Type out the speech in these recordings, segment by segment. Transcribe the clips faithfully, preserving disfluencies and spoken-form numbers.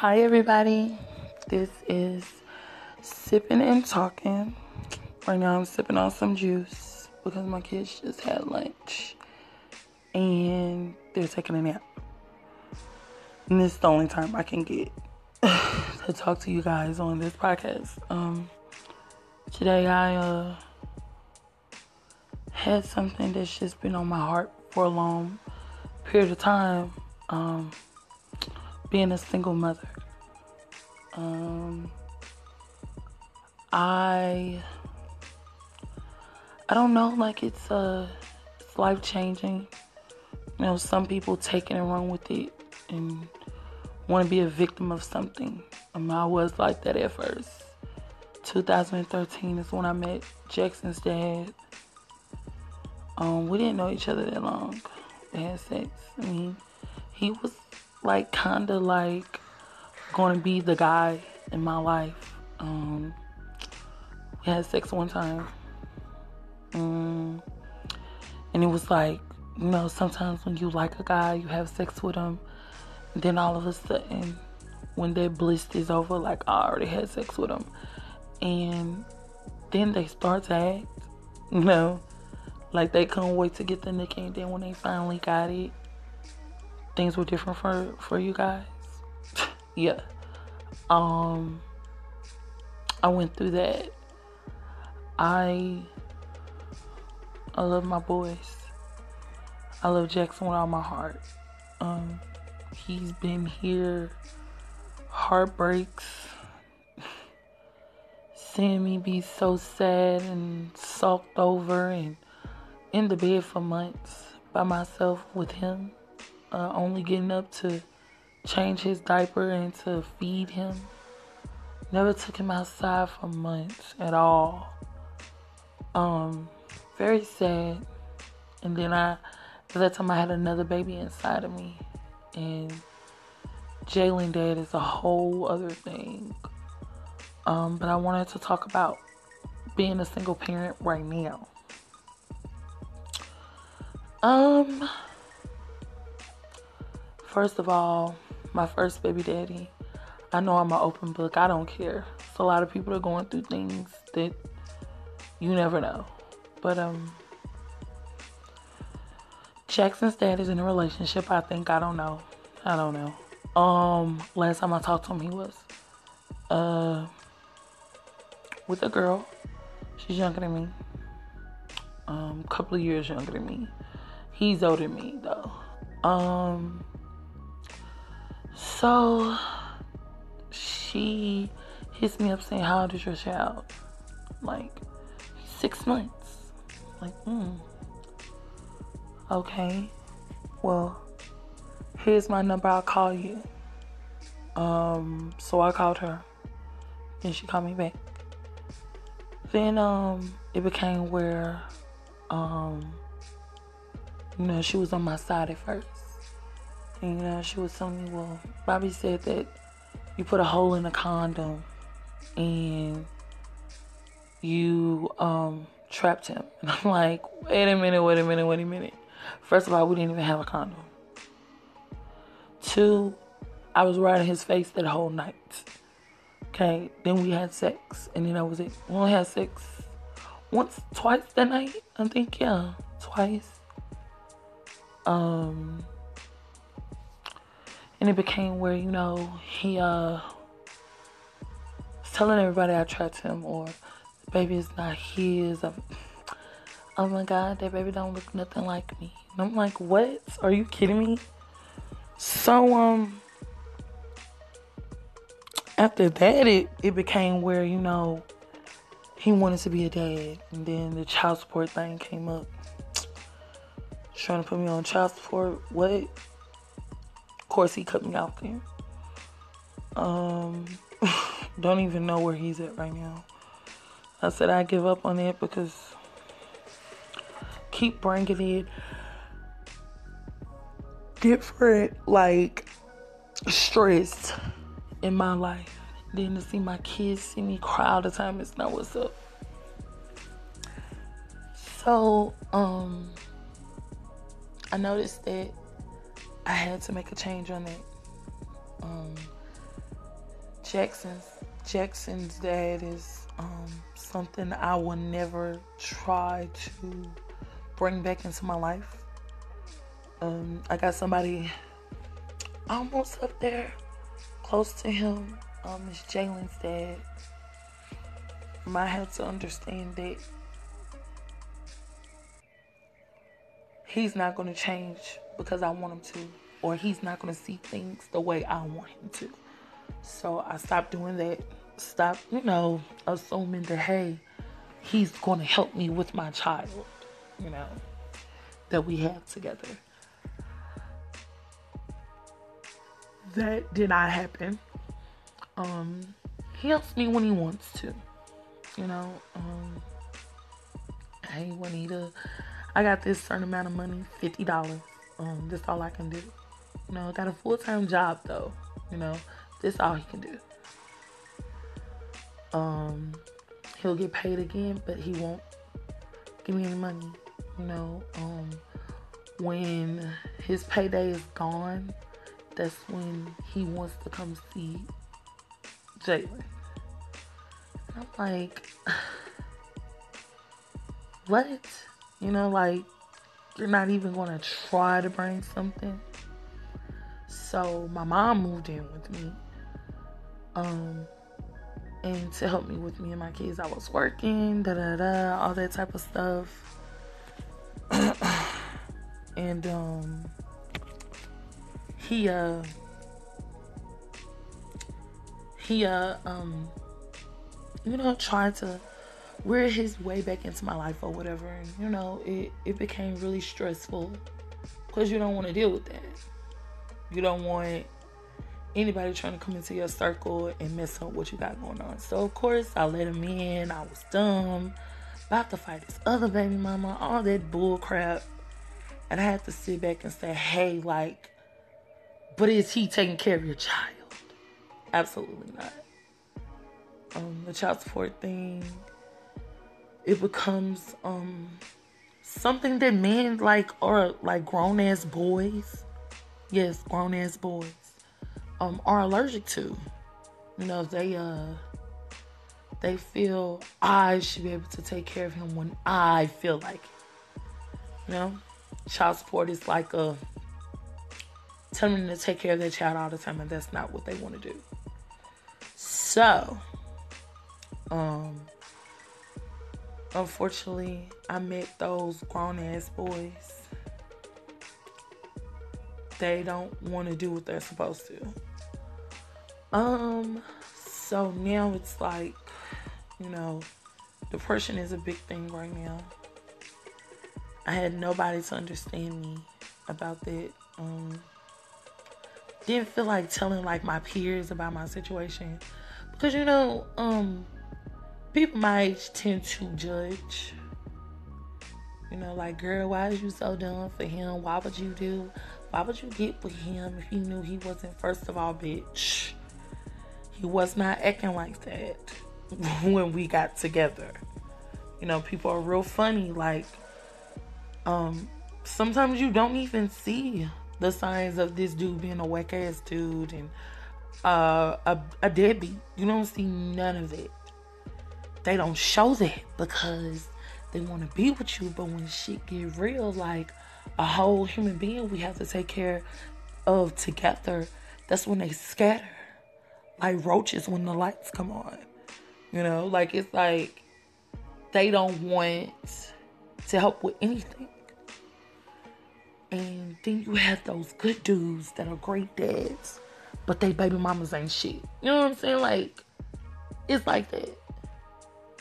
Hi everybody, this is Sipping and Talking. Right now I'm sipping on some juice because my kids just had lunch and they're taking a nap. And this is the only time I can get to talk to you guys on this podcast. Um, today I uh, had something that's just been on my heart for a long period of time. Um... Being a single mother, um, I I don't know. Like it's uh, it's life changing. You know, some people take it and run with it, and want to be a victim of something. I mean, I was like that at first. twenty thirteen is when I met Jackson's dad. Um, we didn't know each other that long. They had sex. I mean, he was. Like, kind of like going to be the guy in my life. Um, we had sex one time. Um, and it was like, you know, sometimes when you like a guy, you have sex with him. And then all of a sudden, when that bliss is over, like, I already had sex with him. And then they start to act, you know, like they couldn't wait to get the nick. And then when they finally got it, things were different for, for you guys. yeah. Um, I went through that. I I love my boys. I love Jackson with all my heart. Um, he's been here. Heartbreaks. Seeing me be so sad and sulked over and in the bed for months by myself with him. Uh, only getting up to change his diaper and to feed him. Never took him outside for months at all. Um, very sad. And then I, at that time I had another baby inside of me. And Jalen dad is a whole other thing. Um, but I wanted to talk about being a single parent right now. Um... First of all, my first baby daddy, I know I'm an open book. I don't care. So a lot of people are going through things that you never know. But um, Jackson's dad is in a relationship, I think. I don't know. I don't know. Um, last time I talked to him, he was uh with a girl. She's younger than me. Um, a couple of years younger than me. He's older than me, though. Um... So, she hits me up saying, how old is your child? Like, six months. Like, hmm. Okay. Well, here's my number. I'll call you. Um, so I called her. Then she called me back. Then, um, it became where, um, you know, she was on my side at first. And, you know, she was telling me, well, Bobby said that you put a hole in a condom and you um, trapped him. And I'm like, wait a minute, wait a minute, wait a minute. First of all, we didn't even have a condom. Two, I was right in his face that whole night. Okay, then we had sex. And then that was it. We only had sex once, twice that night. I think, yeah, twice. Um... And it became where, you know, he uh, was telling everybody I trapped him, or the baby is not his. I'm, oh my God, that baby don't look nothing like me. And I'm like, what? Are you kidding me? So, um, after that, it, it became where, you know, he wanted to be a dad. And then the child support thing came up. Trying to put me on child support. What? Course he cut me off there. Um, don't even know where he's at right now. I said I give up on it because keep bringing it different like stress in my life. Then to see my kids see me cry all the time, it's not what's up. So um, I noticed that I had to make a change on it. Um, Jackson's Jackson's dad is um, something I will never try to bring back into my life. Um, I got somebody almost up there, close to him. Um, it's Jalen's dad. I have to understand that he's not going to change because I want him to, or he's not going to see things the way I want him to. So I stopped doing that. Stop, you know, assuming that, hey, he's going to help me with my child, you know, that we have together. That did not happen. Um, he helps me when he wants to, you know. Um, hey, Juanita, I got this certain amount of money, fifty dollars. Um, that's all I can do. You know, got a full-time job, though, you know. That's all he can do. Um, he'll get paid again, but he won't give me any money. You know, um, when his payday is gone, that's when he wants to come see Jalen. I'm like, what? You know, like, you're not even going to try to bring something. So my mom moved in with me. Um, and to help me with me and my kids, I was working, da da da, all that type of stuff. and um, he uh, he uh, um, you know, tried to wear his way back into my life or whatever, and you know, it it became really stressful because you don't want to deal with that. You don't want anybody trying to come into your circle and mess up what you got going on. So, of course, I let him in. I was dumb. About to fight his other baby mama. All that bull crap. And I had to sit back and say, hey, like, but is he taking care of your child? Absolutely not. Um, the child support thing, it becomes um, something that men, like, are, like, grown-ass boys. Yes, grown-ass boys. Um, are allergic to. You know, they uh they feel I should be able to take care of him when I feel like it. You know? Child support is like a telling them to take care of their child all the time, and that's not what they want to do. So um unfortunately I met those grown-ass boys. They don't want to do what they're supposed to. Um, so now it's like, you know, depression is a big thing right now. I had nobody to understand me about that. Um, didn't feel like telling, like, my peers about my situation. Because, you know, um, people my age tend to judge. You know, like, girl, why is you so dumb for him? Why would you do... Why would you get with him if you knew he wasn't, first of all, bitch? He was not acting like that when we got together. You know, people are real funny. Like, um, sometimes you don't even see the signs of this dude being a whack-ass dude and uh, a, a deadbeat. You don't see none of it. They don't show that because they want to be with you. But when shit get real, like, a whole human being we have to take care of together, that's when they scatter like roaches when the lights come on. You know, like, it's like they don't want to help with anything. And then you have those good dudes that are great dads, but they baby mamas ain't shit. You know what I'm saying? Like, it's like that.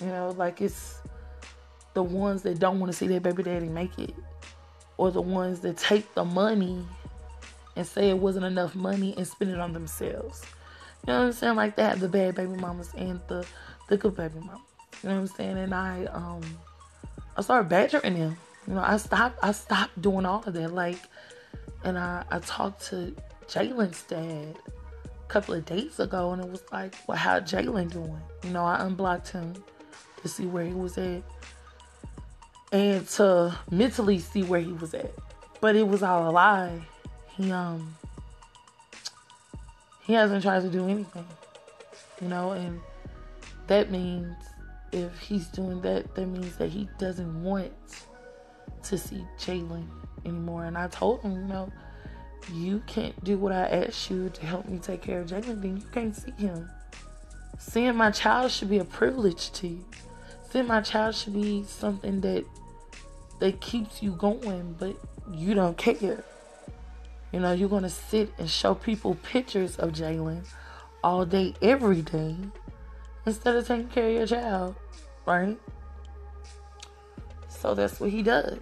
You know, like, it's the ones that don't want to see their baby daddy make it, or the ones that take the money and say it wasn't enough money and spend it on themselves. You know what I'm saying? Like, they have the bad baby mamas and the, the good baby mamas. You know what I'm saying? And I um I started badgering them. You know, I stopped I stopped doing all of that. Like, and I, I talked to Jalen's dad a couple of days ago, and it was like, well, how Jalen doing? You know, I unblocked him to see where he was at and to mentally see where he was at. But it was all a lie. He um he hasn't tried to do anything. you know, and that means if he's doing that, that means that he doesn't want to see Jalen anymore. And I told him, you know, you can't do what I asked you to help me take care of Jalen, then you can't see him. Seeing my child should be a privilege to you. Seeing my child should be something that that keeps you going, but you don't care. You know, you're going to sit and show people pictures of Jalen all day, every day, instead of taking care of your child, right? So that's what he does.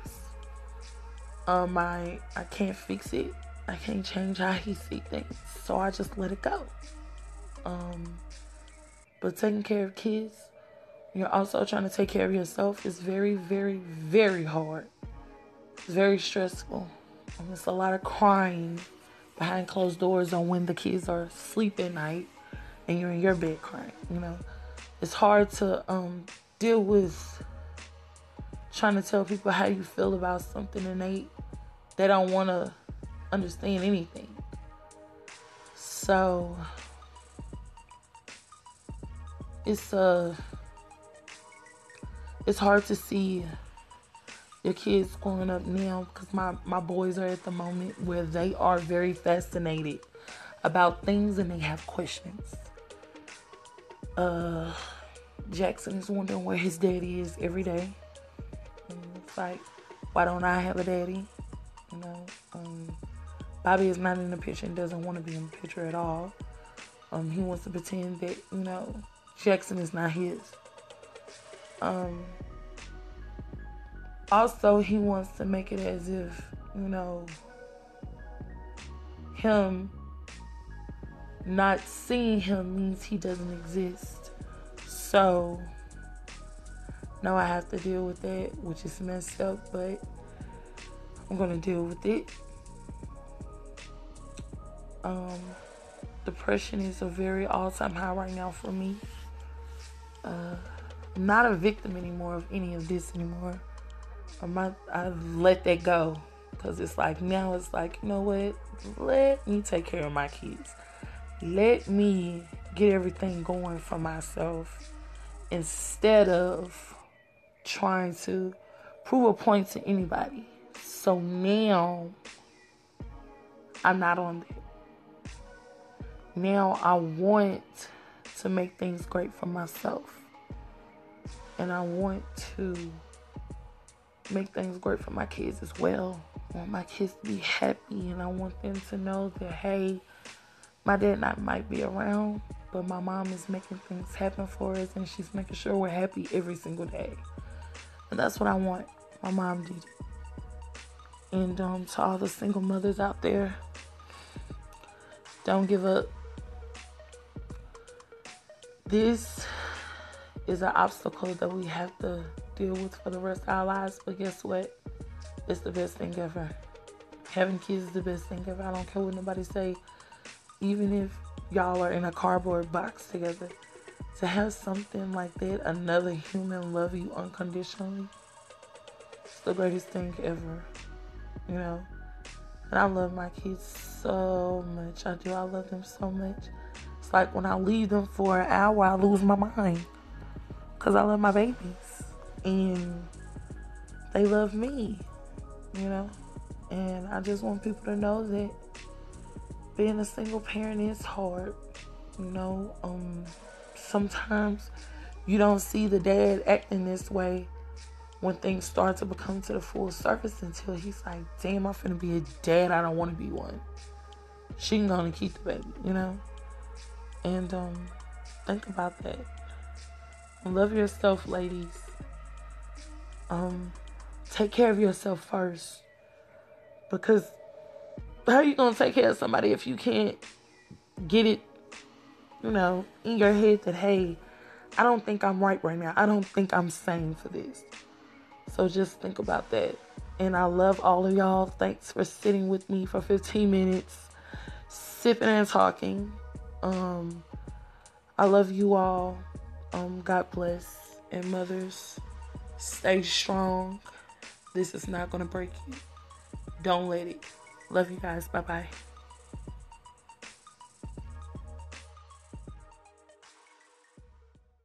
Um, I, I can't fix it. I can't change how he sees things. So I just let it go. Um, but taking care of kids, you're also trying to take care of yourself, is very, very, very hard. It's very stressful. And it's a lot of crying behind closed doors on when the kids are asleep at night and you're in your bed crying, you know. It's hard to um, deal with trying to tell people how you feel about something and they, they don't want to understand anything. So it's uh it's hard to see your kids growing up now, because my, my boys are at the moment where they are very fascinated about things and they have questions. Uh Jackson is wondering where his daddy is every day. And it's like, why don't I have a daddy? You know, um, Bobby is not in the picture and doesn't want to be in the picture at all. Um, he wants to pretend that, you know, Jackson is not his. Um, also, he wants to make it as if, you know, him not seeing him means he doesn't exist. So, now I have to deal with that, which is messed up, but I'm going to deal with it. Um, depression is a very all-time high right now for me. Uh, I'm not a victim anymore of any of this anymore. I'm not, I've let that go. Because it's like, now it's like, you know what? Let me take care of my kids. Let me get everything going for myself instead of trying to prove a point to anybody. So now, I'm not on that. Now I want to make things great for myself. And I want to make things great for my kids as well. I want my kids to be happy. And I want them to know that, hey, my dad not might be around, but my mom is making things happen for us. And she's making sure we're happy every single day. And that's what I want. My mom did it. And um, to all the single mothers out there, don't give up. This is an obstacle that we have to deal with for the rest of our lives. But guess what? It's the best thing ever. Having kids is the best thing ever. I don't care what nobody say. Even if y'all are in a cardboard box together, to have something like that, another human love you unconditionally, it's the greatest thing ever. You know, and I love my kids so much. I do. I love them so much. It's like when I leave them for an hour, I lose my mind. Because I love my babies. And they love me. You know. And I just want people to know that being a single parent is hard. You know. Um, sometimes you don't see the dad acting this way when things start to become to the full surface until he's like, damn, I'm finna be a dad. I don't want to be one. She can go and keep the baby, you know? And um, think about that. Love yourself, ladies. Um, take care of yourself first. Because how are you going to take care of somebody if you can't get it, you know, in your head that, hey, I don't think I'm right right now. I don't think I'm sane for this. So just think about that. And I love all of y'all. Thanks for sitting with me for fifteen minutes. Sipping and talking. Um, I love you all. Um, God bless. And mothers, stay strong. This is not going to break you. Don't let it. Love you guys. Bye-bye.